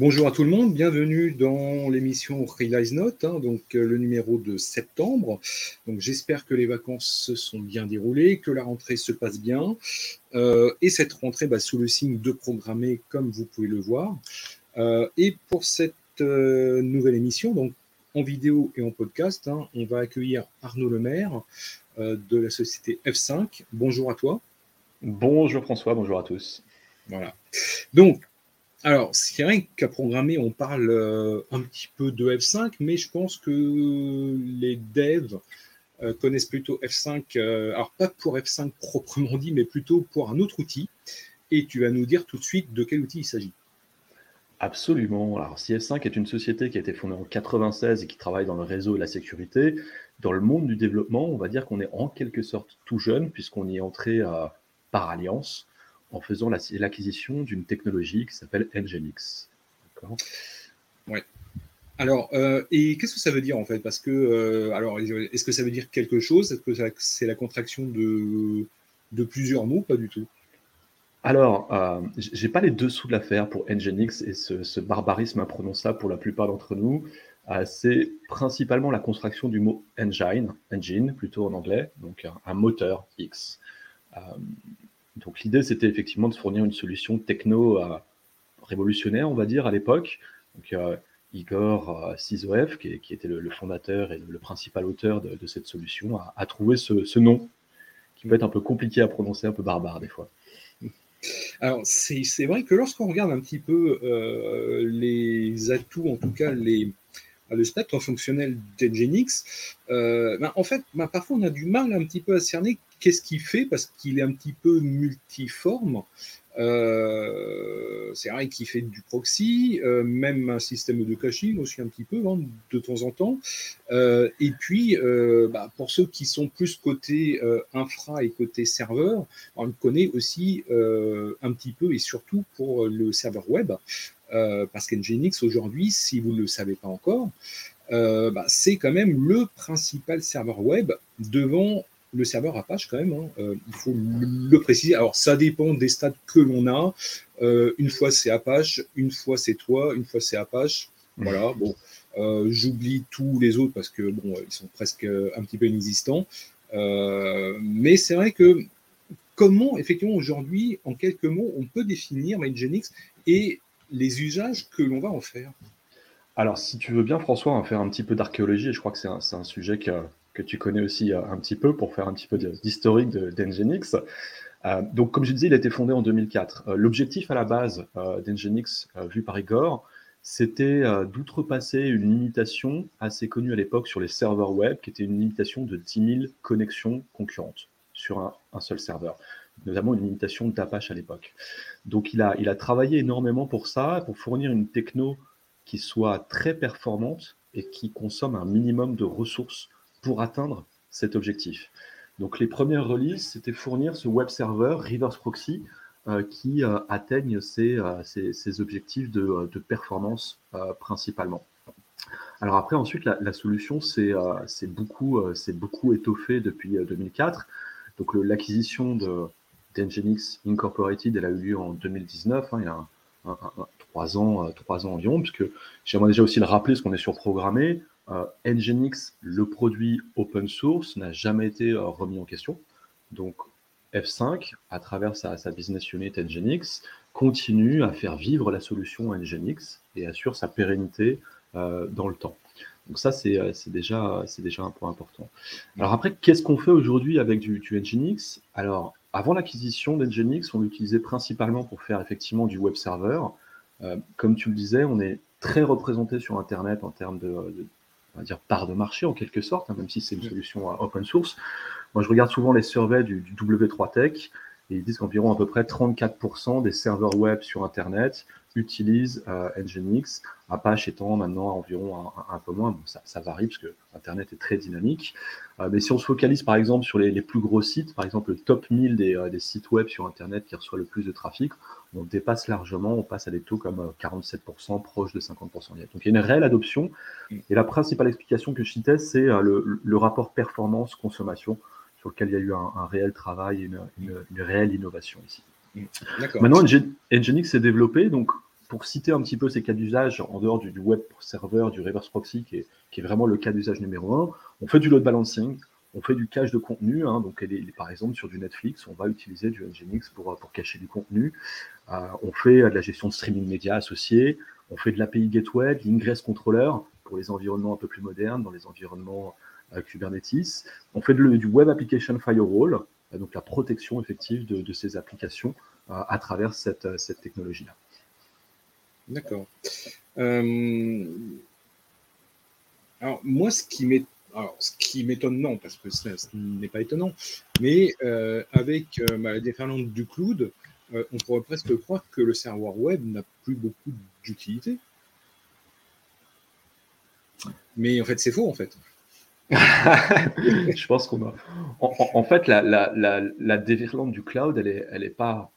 Bonjour à tout le monde, bienvenue dans l'émission Realize Notes, le numéro de septembre. Donc, j'espère que les vacances se sont bien déroulées, que la rentrée se passe bien. Et cette rentrée, sous le signe de programmer, comme vous pouvez le voir. Et pour cette nouvelle émission, donc en vidéo et en podcast, on va accueillir Arnaud Le Maire de la société F5. Bonjour à toi. Bonjour François, bonjour à tous. Voilà. Donc, alors, c'est vrai qu'à programmer, on parle un petit peu de F5, mais je pense que les devs connaissent plutôt F5, alors pas pour F5 proprement dit, mais plutôt pour un autre outil. Et tu vas nous dire tout de suite de quel outil il s'agit. Absolument. Alors, si F5 est une société qui a été fondée en 1996 et qui travaille dans le réseau et la sécurité, dans le monde du développement, on va dire qu'on est en quelque sorte tout jeune, puisqu'on y est entré par alliance, en faisant l'acquisition d'une technologie qui s'appelle NGINX. D'accord. Ouais. Alors, et qu'est-ce que ça veut dire en fait ? Parce que, alors, est-ce que ça veut dire quelque chose ? Est-ce que ça, c'est la contraction de plusieurs mots ? Pas du tout. Alors, j'ai pas les dessous de l'affaire pour NGINX et ce barbarisme imprononçable pour la plupart d'entre nous. C'est principalement la contraction du mot engine plutôt en anglais, donc un moteur X. Donc l'idée, c'était effectivement de fournir une solution techno révolutionnaire, on va dire, à l'époque. Donc Igor Sisoef, qui était le fondateur et le principal auteur de cette solution, a trouvé ce nom, qui peut être un peu compliqué à prononcer, un peu barbare des fois. Alors c'est vrai que lorsqu'on regarde un petit peu les atouts, en tout cas le spectre fonctionnel d'NGINX, en fait, parfois on a du mal un petit peu à cerner qu'est-ce qu'il fait, parce qu'il est un petit peu multiforme. C'est vrai qu'il fait du proxy, même un système de caching aussi un petit peu, de temps en temps. Et puis, pour ceux qui sont plus côté infra et côté serveur, on le connaît aussi un petit peu, et surtout pour le serveur web, parce qu'NGINX aujourd'hui, si vous ne le savez pas encore, c'est quand même le principal serveur web devant le serveur Apache quand même, il faut le préciser. Alors ça dépend des stats que l'on a, une fois c'est Apache, une fois c'est toi, une fois c'est Apache, voilà, bon, j'oublie tous les autres parce que bon, ils sont presque un petit peu inexistants, mais c'est vrai que comment effectivement aujourd'hui, en quelques mots, on peut définir NGINX et les usages que l'on va en faire. Alors si tu veux bien François, on va faire un petit peu d'archéologie, je crois que c'est un sujet que tu connais aussi un petit peu, pour faire un petit peu d'historique d'NGINX. Donc, comme je disais, il a été fondé en 2004. L'objectif à la base d'NGINX, vu par Igor, c'était d'outrepasser une limitation assez connue à l'époque sur les serveurs web, qui était une limitation de 10 000 connexions concurrentes sur un seul serveur, notamment une limitation d'Apache à l'époque. Donc, il a travaillé énormément pour ça, pour fournir une techno qui soit très performante et qui consomme un minimum de ressources pour atteindre cet objectif. Donc les premières releases, c'était fournir ce web server reverse proxy qui atteigne ces objectifs de performance principalement. Alors après, ensuite, la solution s'est beaucoup étoffée depuis 2004. Donc l'acquisition d'NGINX Incorporated, elle a eu lieu en 2019, il y a trois ans environ, puisque j'aimerais déjà aussi le rappeler, parce qu'on est surprogrammé. NGINX, le produit open source, n'a jamais été remis en question. Donc F5, à travers sa business unit NGINX, continue à faire vivre la solution NGINX et assure sa pérennité dans le temps. Donc ça, c'est déjà un point important. Alors après, qu'est-ce qu'on fait aujourd'hui avec du NGINX ? Alors, avant l'acquisition d'NGINX, on l'utilisait principalement pour faire effectivement du web server. Comme tu le disais, on est très représenté sur Internet en termes de on va dire part de marché en quelque sorte, même si c'est une solution open source. Moi, je regarde souvent les surveys du W3Tech et ils disent qu'environ à peu près 34% des serveurs web sur Internet utilisent NGINX, Apache étant maintenant environ un peu moins. Bon, ça varie parce que Internet est très dynamique. Mais si on se focalise par exemple sur les plus gros sites, par exemple le top 1000 des sites web sur Internet qui reçoit le plus de trafic, on dépasse largement, on passe à des taux comme 47%, proche de 50%. Donc il y a une réelle adoption. Et la principale explication que je citais, c'est le rapport performance-consommation, sur lequel il y a eu un réel travail, une réelle innovation ici. D'accord. Maintenant, NGINX s'est développé, donc Pour citer un petit peu ces cas d'usage, en dehors du web serveur, du reverse proxy, qui est vraiment le cas d'usage numéro 1, on fait du load balancing, on fait du cache de contenu. Donc, par exemple, sur du Netflix, on va utiliser du NGINX pour cacher du contenu. On fait de la gestion de streaming média associée. On fait de l'API Gateway, de l'ingress controller pour les environnements un peu plus modernes, dans les environnements Kubernetes. On fait du Web Application Firewall, donc la protection effective de ces applications à travers cette technologie-là. D'accord. Alors, moi, ce qui m'étonne, non, parce que ça, ce n'est pas étonnant, mais avec ma déferlante du cloud, on pourrait presque croire que le serveur web n'a plus beaucoup d'utilité. Mais en fait, c'est faux, en fait. Je pense qu'on a... En fait, la déferlante du cloud, elle est pas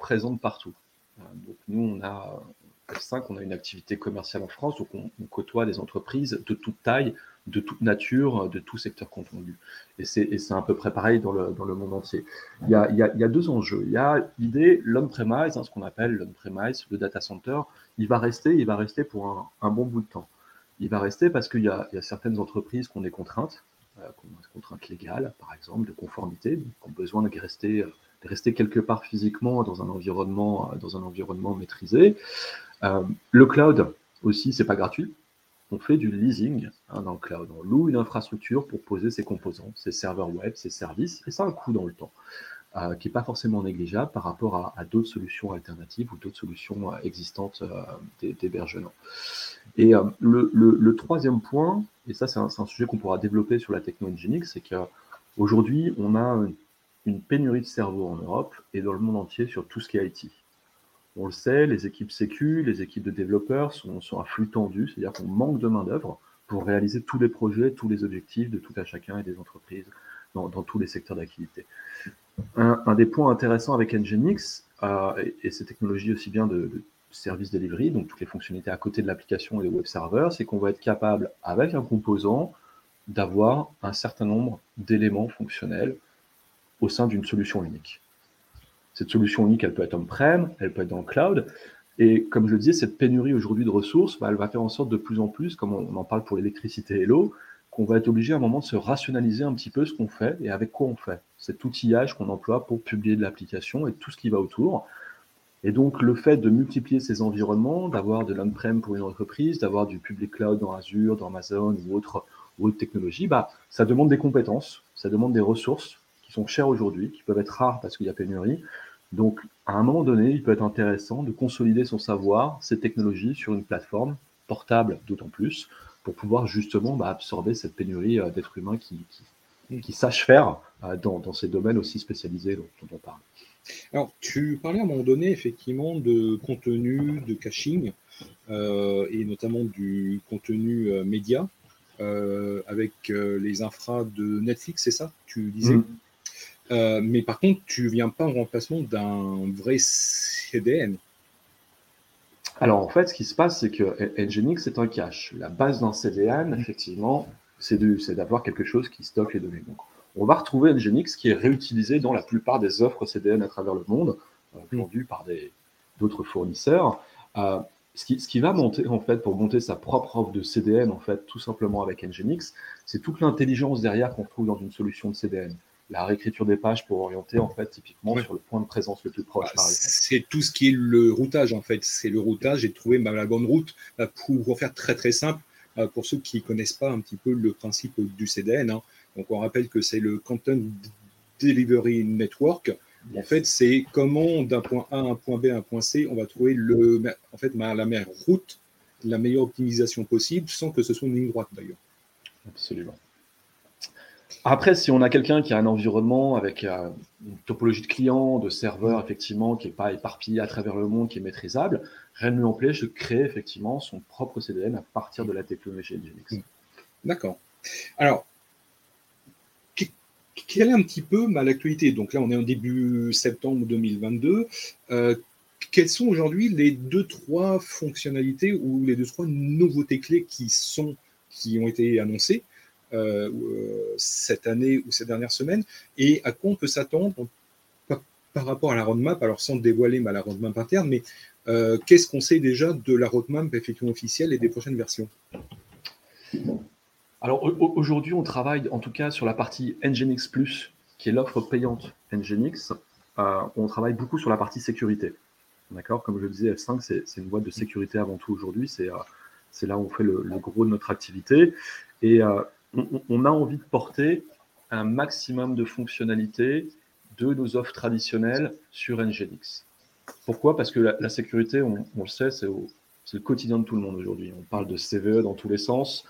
présente partout. Donc, nous, on a... F5, on a une activité commerciale en France, donc on côtoie des entreprises de toute taille, de toute nature, de tout secteur confondu. Et c'est à peu près pareil dans le monde entier. Il y a deux enjeux. Il y a l'idée, l'on-premise, ce qu'on appelle l'on-premise, le data center, il va rester pour un bon bout de temps. Il va rester parce qu'il y a certaines entreprises qui ont des contraintes, légales, par exemple, de conformité, qui ont besoin de rester quelque part physiquement dans un environnement maîtrisé. Le cloud aussi, c'est pas gratuit. On fait du leasing dans le cloud. On loue une infrastructure pour poser ses composants, ses serveurs web, ses services. Et ça a un coût dans le temps qui n'est pas forcément négligeable par rapport à d'autres solutions alternatives ou d'autres solutions existantes d'hébergement. Et le troisième point, et ça c'est un sujet qu'on pourra développer sur la techno NGINX, c'est qu'aujourd'hui on a une pénurie de cerveau en Europe et dans le monde entier sur tout ce qui est IT. On le sait, les équipes sécu, les équipes de développeurs sont à flux tendu, c'est-à-dire qu'on manque de main-d'œuvre pour réaliser tous les projets, tous les objectifs de tout à chacun et des entreprises dans tous les secteurs d'activité. Un des points intéressants avec NGINX et ces technologies aussi bien de service delivery, donc toutes les fonctionnalités à côté de l'application et des web serveurs, c'est qu'on va être capable, avec un composant, d'avoir un certain nombre d'éléments fonctionnels au sein d'une solution unique. Cette solution unique, elle peut être on-prem, elle peut être dans le cloud. Et comme je le disais, cette pénurie aujourd'hui de ressources, elle va faire en sorte de plus en plus, comme on en parle pour l'électricité et l'eau, qu'on va être obligé à un moment de se rationaliser un petit peu ce qu'on fait et avec quoi on fait. Cet outillage qu'on emploie pour publier de l'application et tout ce qui va autour. Et donc, le fait de multiplier ces environnements, d'avoir de l'on-prem pour une entreprise, d'avoir du public cloud dans Azure, dans Amazon ou autre technologie, ça demande des compétences, ça demande des ressources qui sont chères aujourd'hui, qui peuvent être rares parce qu'il y a pénurie. Donc, à un moment donné, il peut être intéressant de consolider son savoir, ses technologies sur une plateforme portable d'autant plus pour pouvoir justement absorber cette pénurie d'êtres humains qui sachent faire dans ces domaines aussi spécialisés dont on parle. Alors, tu parlais à un moment donné effectivement de contenu, de caching et notamment du contenu média avec les infras de Netflix, c'est ça tu disais mais par contre, tu viens pas en remplacement d'un vrai CDN. Alors, en fait, ce qui se passe, c'est que NGINX est un cache. La base d'un CDN, effectivement, c'est d'avoir quelque chose qui stocke les données. Donc, on va retrouver NGINX qui est réutilisé dans la plupart des offres CDN à travers le monde, vendues par d'autres fournisseurs. Ce qui va monter, en fait, pour monter sa propre offre de CDN, en fait, tout simplement avec NGINX, c'est toute l'intelligence derrière qu'on trouve dans une solution de CDN. La réécriture des pages pour orienter, en fait, typiquement sur le point de présence le plus proche, par exemple. C'est tout ce qui est le routage, en fait. C'est le routage et trouver la bonne route pour faire très, très simple pour ceux qui ne connaissent pas un petit peu le principe du CDN. Donc, on rappelle que c'est le Content Delivery Network. En fait, c'est comment, d'un point A à un point B à un point C, on va trouver la meilleure route, la meilleure optimisation possible, sans que ce soit une ligne droite, d'ailleurs. Absolument. Après, si on a quelqu'un qui a un environnement avec une topologie de clients, de serveurs, effectivement, qui n'est pas éparpillé à travers le monde, qui est maîtrisable, rien ne lui empêche de créer, effectivement, son propre CDN à partir de la technologie NGINX. D'accord. Alors, quelle est un petit peu l'actualité ? Donc là, on est en début septembre 2022. Quelles sont aujourd'hui les 2-3 fonctionnalités ou les 2-3 nouveautés clés qui ont été annoncées cette année ou ces dernières semaines, et à quoi on peut s'attendre par rapport à la roadmap, alors sans dévoiler la roadmap interne, mais qu'est-ce qu'on sait déjà de la roadmap effectivement officielle et des prochaines versions? Alors aujourd'hui, on travaille en tout cas sur la partie NGINX+, qui est l'offre payante NGINX. On travaille beaucoup sur la partie sécurité. D'accord, comme je le disais, F5, c'est une boîte de sécurité avant tout aujourd'hui. C'est là où on fait le gros de notre activité. Et on a envie de porter un maximum de fonctionnalités de nos offres traditionnelles sur NGINX. Pourquoi ? Parce que la sécurité, on le sait, c'est le quotidien de tout le monde aujourd'hui. On parle de CVE dans tous les sens,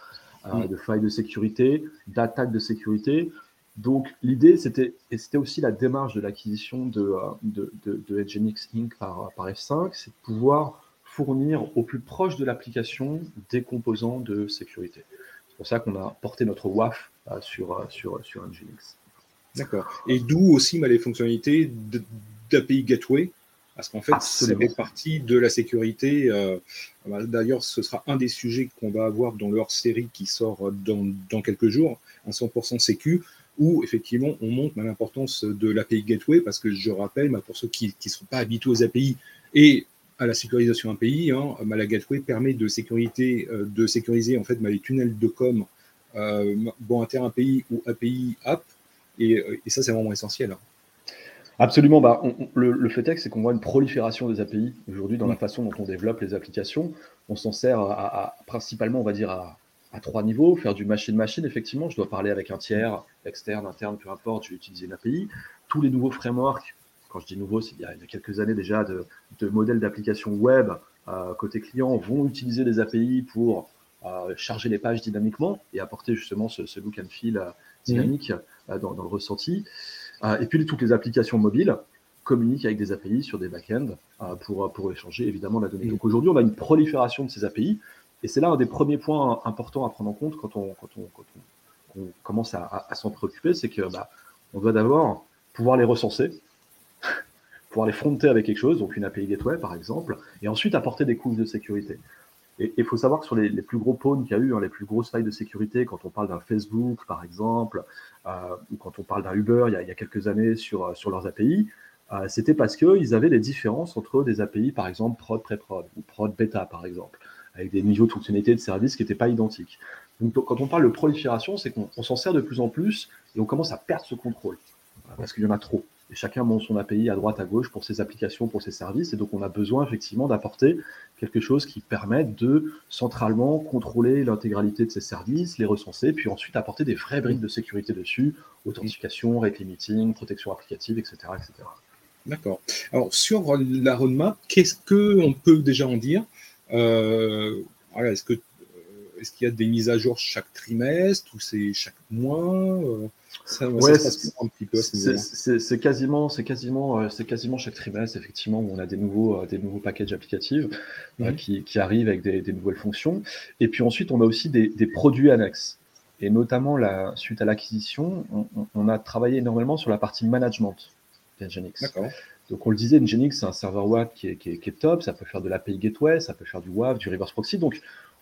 de failles de sécurité, d'attaques de sécurité. Donc, l'idée, c'était aussi la démarche de l'acquisition de NGINX Inc. par F5, c'est de pouvoir fournir au plus proche de l'application des composants de sécurité. C'est pour ça qu'on a porté notre WAF sur NGINX. D'accord. Et d'où aussi les fonctionnalités d'API Gateway, parce qu'en fait, absolument, ça fait partie de la sécurité. D'ailleurs, ce sera un des sujets qu'on va avoir dans le hors-série qui sort dans quelques jours, un 100% sécu, où effectivement on montre l'importance de l'API Gateway, parce que je rappelle, pour ceux qui ne sont pas habitués aux API et à la sécurisation API, la Gateway permet de sécuriser en fait, les tunnels de com inter-API ou API app, et ça c'est vraiment essentiel. Absolument, le fait est qu'on voit une prolifération des API aujourd'hui dans la façon dont on développe les applications. On s'en sert principalement, on va dire, à trois niveaux, faire du machine-machine, effectivement, je dois parler avec un tiers, externe, interne, peu importe, je vais utiliser une API. Tous les nouveaux frameworks, quand je dis nouveaux, c'est il y a quelques années déjà, de modèles d'applications web côté client, vont utiliser des API pour charger les pages dynamiquement et apporter justement ce look and feel dynamique dans le ressenti. Et puis toutes les applications mobiles communiquent avec des API sur des back-ends pour échanger évidemment la donnée. Donc aujourd'hui, on a une prolifération de ces API. Et c'est là un des premiers points importants à prendre en compte quand on commence à s'en préoccuper, c'est qu'on doit d'abord pouvoir les recenser, pouvoir les fronter avec quelque chose, donc une API Gateway par exemple, et ensuite apporter des couches de sécurité. Et il faut savoir que sur les plus gros pawns qu'il y a eu, les plus grosses failles de sécurité, quand on parle d'un Facebook par exemple, ou quand on parle d'un Uber il y a quelques années sur leurs API, c'était parce qu'ils avaient des différences entre des API par exemple prod, pré-prod, ou prod bêta par exemple, avec des niveaux de fonctionnalité de service qui n'étaient pas identiques. Donc, quand on parle de prolifération, c'est qu'on s'en sert de plus en plus et on commence à perdre ce contrôle, parce qu'il y en a trop. Et chacun monte son API à droite, à gauche pour ses applications, pour ses services, et donc on a besoin effectivement d'apporter quelque chose qui permette de centralement contrôler l'intégralité de ces services, les recenser, puis ensuite apporter des vraies briques de sécurité dessus, authentification, rate limiting, protection applicative, etc., etc. D'accord. Alors, sur la roadmap, qu'est-ce qu'on peut déjà en dire ? Est-ce qu'il y a des mises à jour chaque trimestre ou c'est chaque mois? C'est quasiment chaque trimestre, effectivement, où on a des nouveaux packages applicatifs qui arrivent avec des nouvelles fonctions. Et puis ensuite, on a aussi des produits annexes. Et notamment, suite à l'acquisition, on a travaillé énormément sur la partie management d'NGINX. D'accord. Donc, on le disait, NGINX, c'est un serveur web qui est top, ça peut faire de l'API Gateway, ça peut faire du WAF, du reverse proxy. Donc,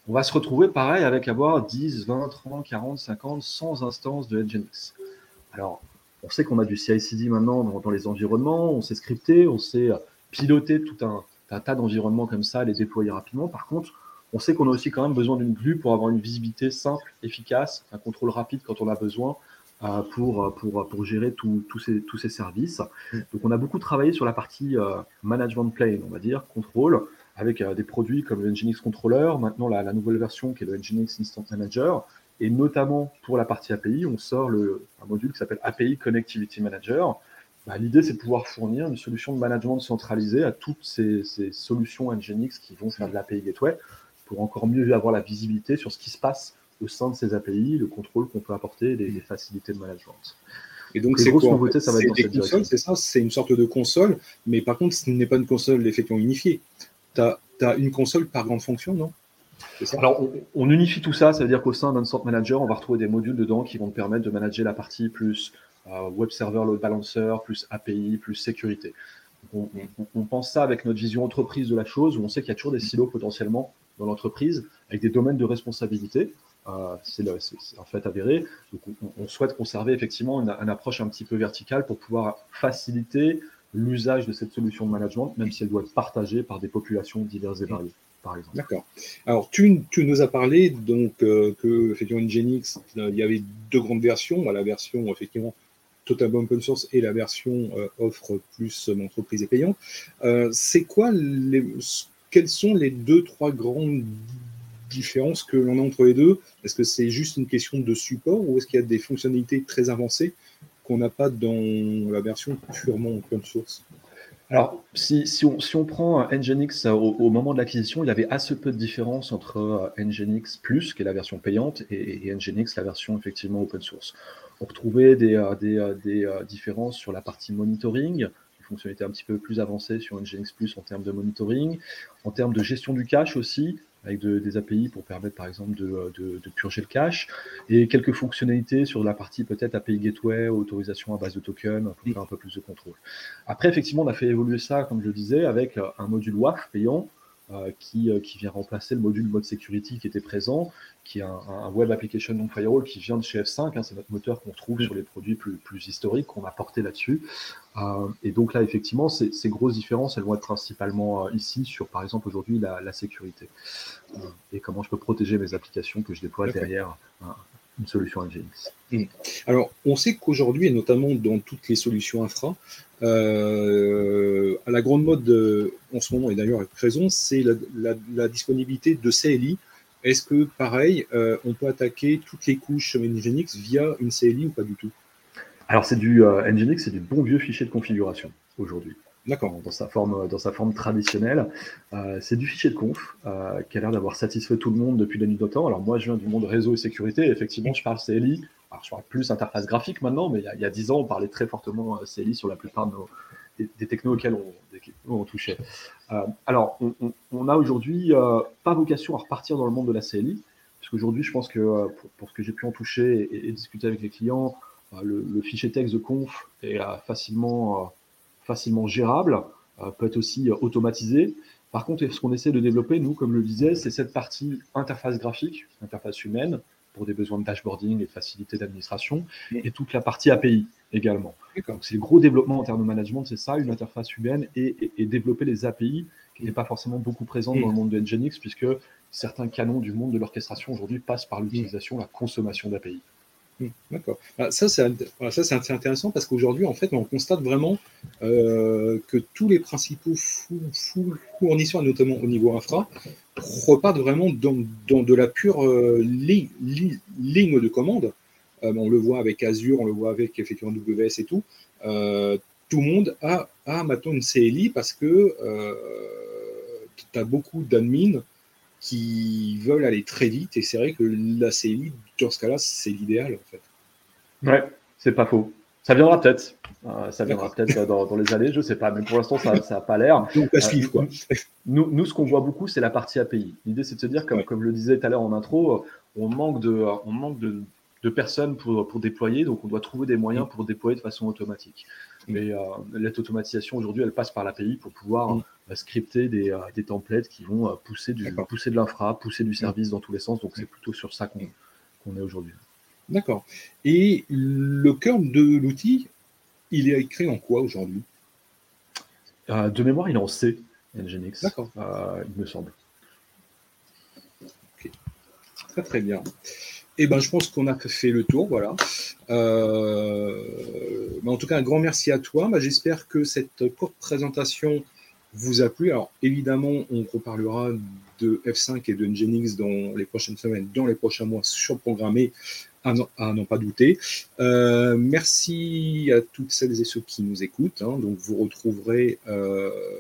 on va se retrouver pareil avec avoir 10, 20, 30, 40, 50, 100 instances de NGINX. Alors, on sait qu'on a du CI/CD maintenant dans les environnements, on sait scripter, on sait piloter tout un tas d'environnements comme ça, les déployer rapidement. Par contre, on sait qu'on a aussi quand même besoin d'une glue pour avoir une visibilité simple, efficace, un contrôle rapide quand on a besoin, pour gérer tous ces services. Donc, on a beaucoup travaillé sur la partie management plane, on va dire, contrôle, avec des produits comme le NGINX Controller, maintenant la nouvelle version qui est le NGINX Instant Manager, et notamment pour la partie API, on sort un module qui s'appelle API Connectivity Manager. L'idée, c'est de pouvoir fournir une solution de management centralisée à toutes ces solutions NGINX qui vont faire de l'API Gateway, pour encore mieux avoir la visibilité sur ce qui se passe au sein de ces API, le contrôle qu'on peut apporter, les facilités de management. Et donc c'est quoi, nouveauté, ça va être dans cette direction. C'est ça, c'est une sorte de console, mais par contre, ce n'est pas une console effectivement unifiée. Tu as une console par grande fonction, non? C'est ça. Alors, on unifie tout ça, veut dire qu'au sein d'un sort manager, on va retrouver des modules dedans qui vont te permettre de manager la partie plus web server, load balancer, plus API, plus sécurité. Donc, on pense ça avec notre vision entreprise de la chose, où on sait qu'il y a toujours des silos potentiellement dans l'entreprise, avec des domaines de responsabilité. C'est un fait avéré. Donc, on souhaite conserver effectivement une approche un petit peu verticale pour pouvoir faciliter l'usage de cette solution de management, même si elle doit être partagée par des populations diverses et variées, par exemple. D'accord. Alors, tu nous as parlé donc que effectivement NGINX, il y avait deux grandes versions, la version effectivement totalement open source et la version offre plus entreprise et payant. Quelles sont les deux, trois grandes différences que l'on a entre les deux? Est-ce que c'est juste une question de support ou est-ce qu'il y a des fonctionnalités très avancées qu'on n'a pas dans la version purement open source? Alors, si on prend NGINX au moment de l'acquisition, il y avait assez peu de différence entre NGINX+, qui est la version payante, et NGINX, la version effectivement open source. On retrouvait des différences sur la partie monitoring, une fonctionnalité un petit peu plus avancée sur NGINX+, en termes de monitoring, en termes de gestion du cache aussi, avec des API pour permettre, par exemple, de purger le cache, et quelques fonctionnalités sur la partie peut-être API Gateway, autorisation à base de token, pour faire un peu plus de contrôle. Après, effectivement, on a fait évoluer ça, comme je le disais, avec un module WAF payant qui vient remplacer le module ModSecurity qui était présent, qui est un Web Application Non-Firewall qui vient de chez F5, c'est notre moteur qu'on trouve sur les produits plus historiques, qu'on a porté là-dessus. Et donc là, effectivement, ces grosses différences, elles vont être principalement ici sur, par exemple, aujourd'hui, la sécurité. Et comment je peux protéger mes applications que je déploie derrière une solution NGINX. Alors, on sait qu'aujourd'hui, et notamment dans toutes les solutions infra, à la grande mode en ce moment, et d'ailleurs avec raison, c'est la disponibilité de CLI. Est-ce que, pareil, on peut attaquer toutes les couches NGINX via une CLI ou pas du tout? Alors, c'est NGINX, c'est du bon vieux fichier de configuration aujourd'hui. D'accord. Dans sa forme traditionnelle, c'est du fichier de conf qui a l'air d'avoir satisfait tout le monde depuis la nuit des temps. Alors moi, je viens du monde réseau et sécurité. Et effectivement, je parle CLI. Alors, je parle plus interface graphique maintenant, mais il y a 10 ans, on parlait très fortement CLI sur la plupart de des technos auxquels on touchait. Alors, on a aujourd'hui pas vocation à repartir dans le monde de la CLI, parce qu'aujourd'hui, je pense que pour ce que j'ai pu en toucher et discuter avec les clients, le fichier texte de conf est facilement gérable, peut être aussi automatisé. Par contre, ce qu'on essaie de développer, nous, comme je le disais, c'est cette partie interface graphique, interface humaine, pour des besoins de dashboarding et de facilité d'administration, et toute la partie API également. D'accord. Donc, c'est le gros développement en termes de management, c'est ça, une interface humaine et développer les API qui n'est pas forcément beaucoup présente dans le monde de NGINX, puisque certains canons du monde de l'orchestration aujourd'hui passent par l'utilisation, la consommation d'API. D'accord. Ça, c'est intéressant parce qu'aujourd'hui, en fait, on constate vraiment que tous les principaux fournisseurs, notamment au niveau infra, repartent vraiment dans de la pure ligne de commande. On le voit avec Azure, on le voit avec effectivement AWS et tout. Tout le monde a maintenant une CLI parce que tu as beaucoup d'admins qui veulent aller très vite, et c'est vrai que la CLI, dans ce cas-là, c'est l'idéal, en fait. Ouais, c'est pas faux. Ça viendra peut-être. Dans les années, je sais pas, mais pour l'instant, ça n'a pas l'air. Donc, à suivre, quoi. Nous, ce qu'on voit beaucoup, c'est la partie API. L'idée, c'est de se dire, comme je le disais tout à l'heure en intro, on manque de personnes pour déployer, donc on doit trouver des moyens pour déployer de façon automatique. Mais l'automatisation, aujourd'hui, elle passe par l'API pour pouvoir scripter des templates qui vont pousser de l'infra, pousser du service dans tous les sens. Donc, c'est plutôt sur ça qu'on est aujourd'hui. D'accord. Et le cœur de l'outil, il est écrit en quoi aujourd'hui? De mémoire, il est en C, NGINX, il me semble. Ok. Très, très bien. Eh ben, je pense qu'on a fait le tour, voilà. En tout cas, un grand merci à toi. J'espère que cette courte présentation vous a plu. Alors, évidemment, on reparlera de F5 et de NGINX dans les prochaines semaines, dans les prochains mois, surprogrammés, à n'en pas douter. Merci à toutes celles et ceux qui nous écoutent. Donc, vous retrouverez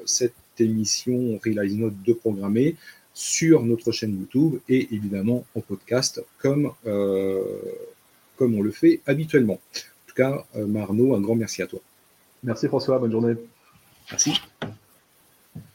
cette émission Realize Notes de programmée sur notre chaîne YouTube et évidemment en podcast comme on le fait habituellement. En tout cas, Arnaud, un grand merci à toi. Merci François, bonne journée. Merci.